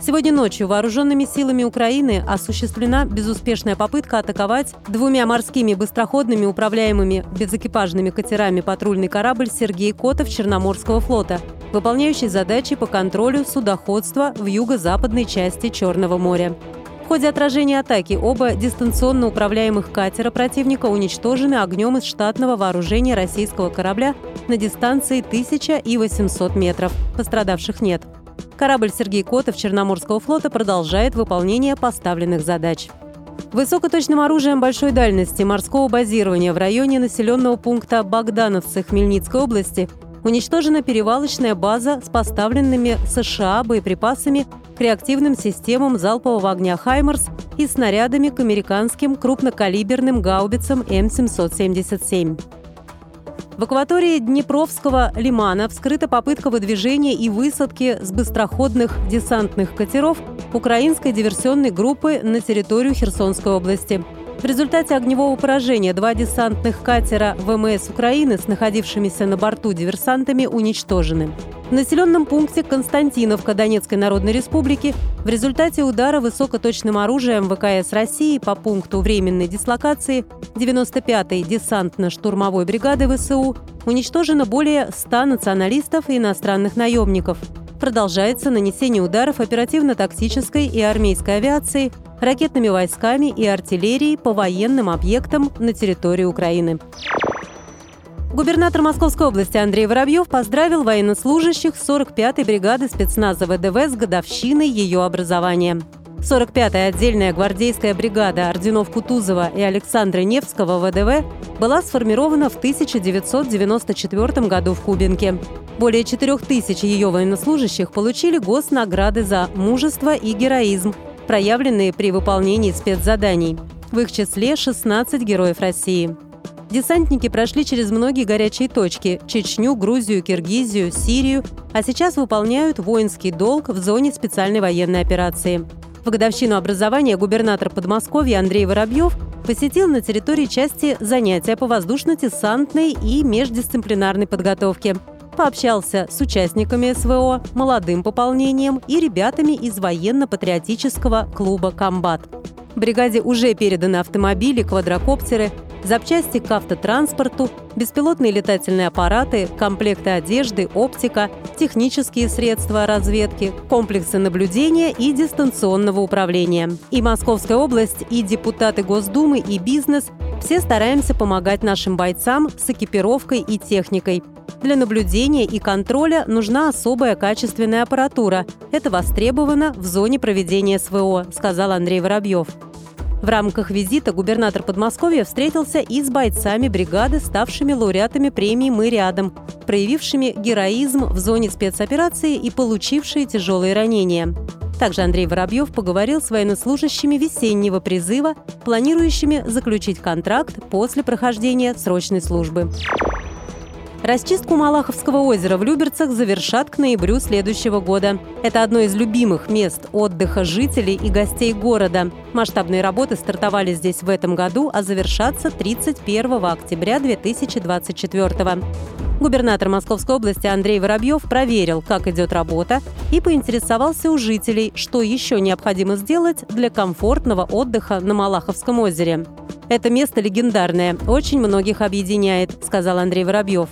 Сегодня ночью вооруженными силами Украины осуществлена безуспешная попытка атаковать двумя морскими быстроходными управляемыми безэкипажными катерами патрульный корабль «Сергей Котов» Черноморского флота, выполняющий задачи по контролю судоходства в юго-западной части Черного моря. В ходе отражения атаки оба дистанционно управляемых катера противника уничтожены огнем из штатного вооружения российского корабля на дистанции 1800 метров. Пострадавших нет. Корабль «Сергей Котов» Черноморского флота продолжает выполнение поставленных задач. Высокоточным оружием большой дальности морского базирования в районе населенного пункта Богдановцы Хмельницкой области уничтожена перевалочная база с поставленными США боеприпасами к реактивным системам залпового огня «Хаймарс» и снарядами к американским крупнокалиберным гаубицам М777. В акватории Днепровского лимана вскрыта попытка выдвижения и высадки с быстроходных десантных катеров украинской диверсионной группы на территорию Херсонской области. В результате огневого поражения два десантных катера ВМС Украины с находившимися на борту диверсантами уничтожены. В населенном пункте Константиновка Донецкой Народной Республики в результате удара высокоточным оружием ВКС России по пункту временной дислокации 95-й десантно-штурмовой бригады ВСУ уничтожено более 100 националистов и иностранных наемников. Продолжается нанесение ударов оперативно-тактической и армейской авиации, ракетными войсками и артиллерией по военным объектам на территории Украины. Губернатор Московской области Андрей Воробьев поздравил военнослужащих 45-й бригады спецназа ВДВ с годовщиной ее образования. 45-я отдельная гвардейская бригада Орденов Кутузова и Александра Невского ВДВ была сформирована в 1994 году в Кубинке. Более 4000 ее военнослужащих получили госнаграды за мужество и героизм, проявленные при выполнении спецзаданий. В их числе 16 героев России. Десантники прошли через многие горячие точки – Чечню, Грузию, Киргизию, Сирию, а сейчас выполняют воинский долг в зоне специальной военной операции. В годовщину образования губернатор Подмосковья Андрей Воробьев посетил на территории части занятия по воздушно-десантной и междисциплинарной подготовке. Пообщался с участниками СВО, молодым пополнением и ребятами из военно-патриотического клуба «Комбат». Бригаде уже переданы автомобили, квадрокоптеры, запчасти к автотранспорту, беспилотные летательные аппараты, комплекты одежды, оптика, технические средства разведки, комплексы наблюдения и дистанционного управления. И Московская область, и депутаты Госдумы, и бизнес – все стараемся помогать нашим бойцам с экипировкой и техникой. Для наблюдения и контроля нужна особая качественная аппаратура. Это востребовано в зоне проведения СВО, сказал Андрей Воробьев. В рамках визита губернатор Подмосковья встретился и с бойцами бригады, ставшими лауреатами премии «Мы рядом», проявившими героизм в зоне спецоперации и получившие тяжелые ранения. Также Андрей Воробьев поговорил с военнослужащими весеннего призыва, планирующими заключить контракт после прохождения срочной службы. Расчистку Малаховского озера в Люберцах завершат к ноябрю следующего года. Это одно из любимых мест отдыха жителей и гостей города. Масштабные работы стартовали здесь в этом году, а завершатся 31 октября 2024. Губернатор Московской области Андрей Воробьев проверил, как идет работа, и поинтересовался у жителей, что еще необходимо сделать для комфортного отдыха на Малаховском озере. «Это место легендарное, очень многих объединяет», – сказал Андрей Воробьев.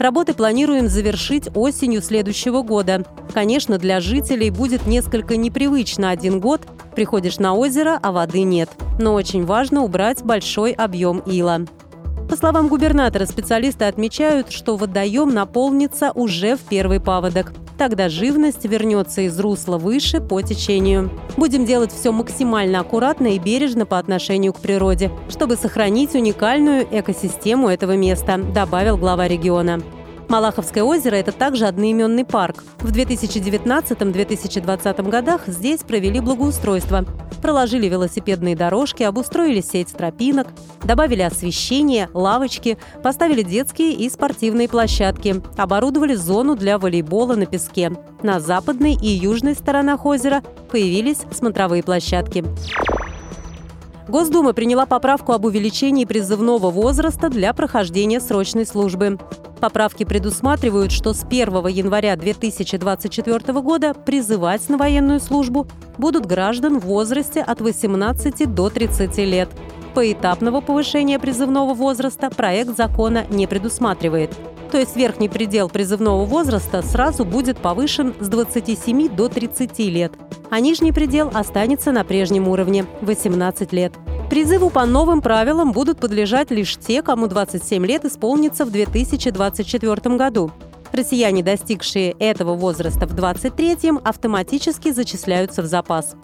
«Работы планируем завершить осенью следующего года. Конечно, для жителей будет несколько непривычно один год. Приходишь на озеро, а воды нет. Но очень важно убрать большой объем ила». По словам губернатора, специалисты отмечают, что водоем наполнится уже в первый паводок. Тогда живность вернется из русла выше по течению. Будем делать все максимально аккуратно и бережно по отношению к природе, чтобы сохранить уникальную экосистему этого места, добавил глава региона. Малаховское озеро – это также одноименный парк. В 2019-2020 годах здесь провели благоустройство. Проложили велосипедные дорожки, обустроили сеть тропинок, добавили освещение, лавочки, поставили детские и спортивные площадки, оборудовали зону для волейбола на песке. На западной и южной сторонах озера появились смотровые площадки. Госдума приняла поправку об увеличении призывного возраста для прохождения срочной службы. Поправки предусматривают, что с 1 января 2024 года призывать на военную службу будут граждан в возрасте от 18 до 30 лет. Поэтапного повышения призывного возраста проект закона не предусматривает. То есть верхний предел призывного возраста сразу будет повышен с 27 до 30 лет, а нижний предел останется на прежнем уровне – 18 лет. Призыву по новым правилам будут подлежать лишь те, кому 27 лет исполнится в 2024 году. Россияне, достигшие этого возраста в 23-м, автоматически зачисляются в запас.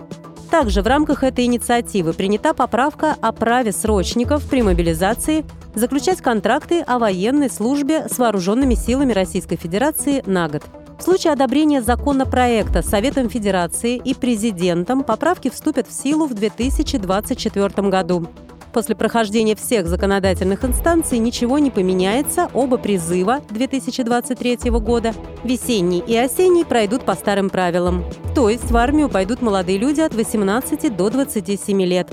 Также в рамках этой инициативы принята поправка о праве срочников при мобилизации заключать контракты о военной службе с вооруженными силами Российской Федерации на год. В случае одобрения законопроекта Советом Федерации и президентом поправки вступят в силу в 2024 году. После прохождения всех законодательных инстанций ничего не поменяется, оба призыва 2023 года, весенний и осенний, пройдут по старым правилам. То есть в армию пойдут молодые люди от 18 до 27 лет.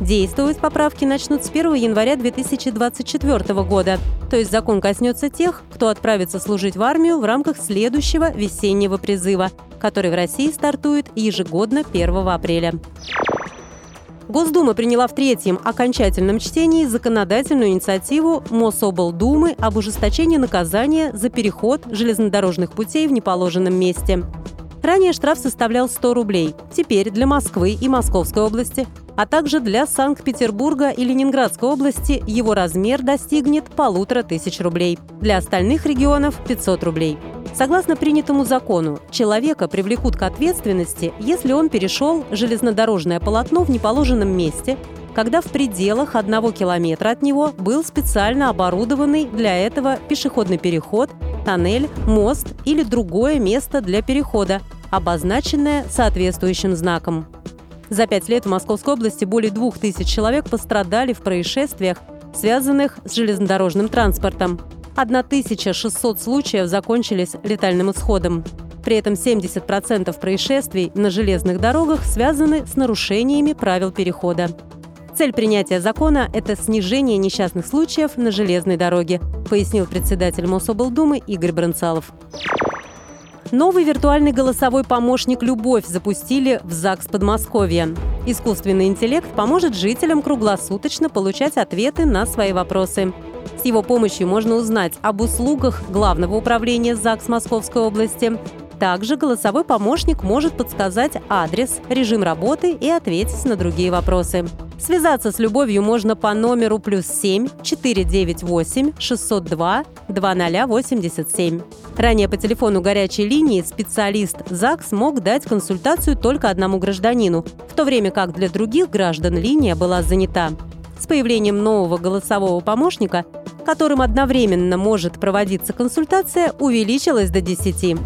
Действовать поправки начнут с 1 января 2024 года, то есть закон коснется тех, кто отправится служить в армию в рамках следующего весеннего призыва, который в России стартует ежегодно 1 апреля. Госдума приняла в третьем окончательном чтении законодательную инициативу Мособлдумы об ужесточении наказания за переход железнодорожных путей в неположенном месте. Ранее штраф составлял 100 рублей, теперь для Москвы и Московской области, а также для Санкт-Петербурга и Ленинградской области его размер достигнет 1500 рублей, для остальных регионов – 500 рублей. Согласно принятому закону, человека привлекут к ответственности, если он перешел железнодорожное полотно в неположенном месте, когда в пределах 1 километра от него был специально оборудованный для этого пешеходный переход, тоннель, мост или другое место для перехода, обозначенное соответствующим знаком. За 5 лет в Московской области более 2000 человек пострадали в происшествиях, связанных с железнодорожным транспортом. 1600 случаев закончились летальным исходом. При этом 70% происшествий на железных дорогах связаны с нарушениями правил перехода. Цель принятия закона – это снижение несчастных случаев на железной дороге, пояснил председатель Мособлдумы Игорь Бронцалов. Новый виртуальный голосовой помощник «Любовь» запустили в ЗАГС Подмосковья. Искусственный интеллект поможет жителям круглосуточно получать ответы на свои вопросы. С его помощью можно узнать об услугах Главного управления ЗАГС Московской области. Также голосовой помощник может подсказать адрес, режим работы и ответить на другие вопросы. Связаться с «Любовью» можно по номеру +7 498 602 2087. Ранее по телефону горячей линии специалист ЗАГС мог дать консультацию только одному гражданину, в то время как для других граждан линия была занята. С появлением нового голосового помощника, которым одновременно может проводиться консультация, увеличилось до 10.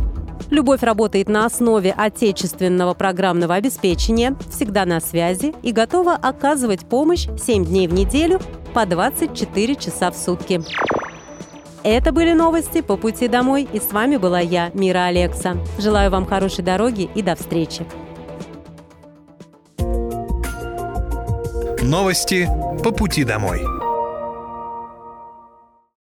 «Любовь» работает на основе отечественного программного обеспечения, всегда на связи и готова оказывать помощь 7 дней в неделю по 24 часа в сутки. Это были новости по пути домой, и с вами была я, Мира Алекса. Желаю вам хорошей дороги и до встречи. Новости по пути домой.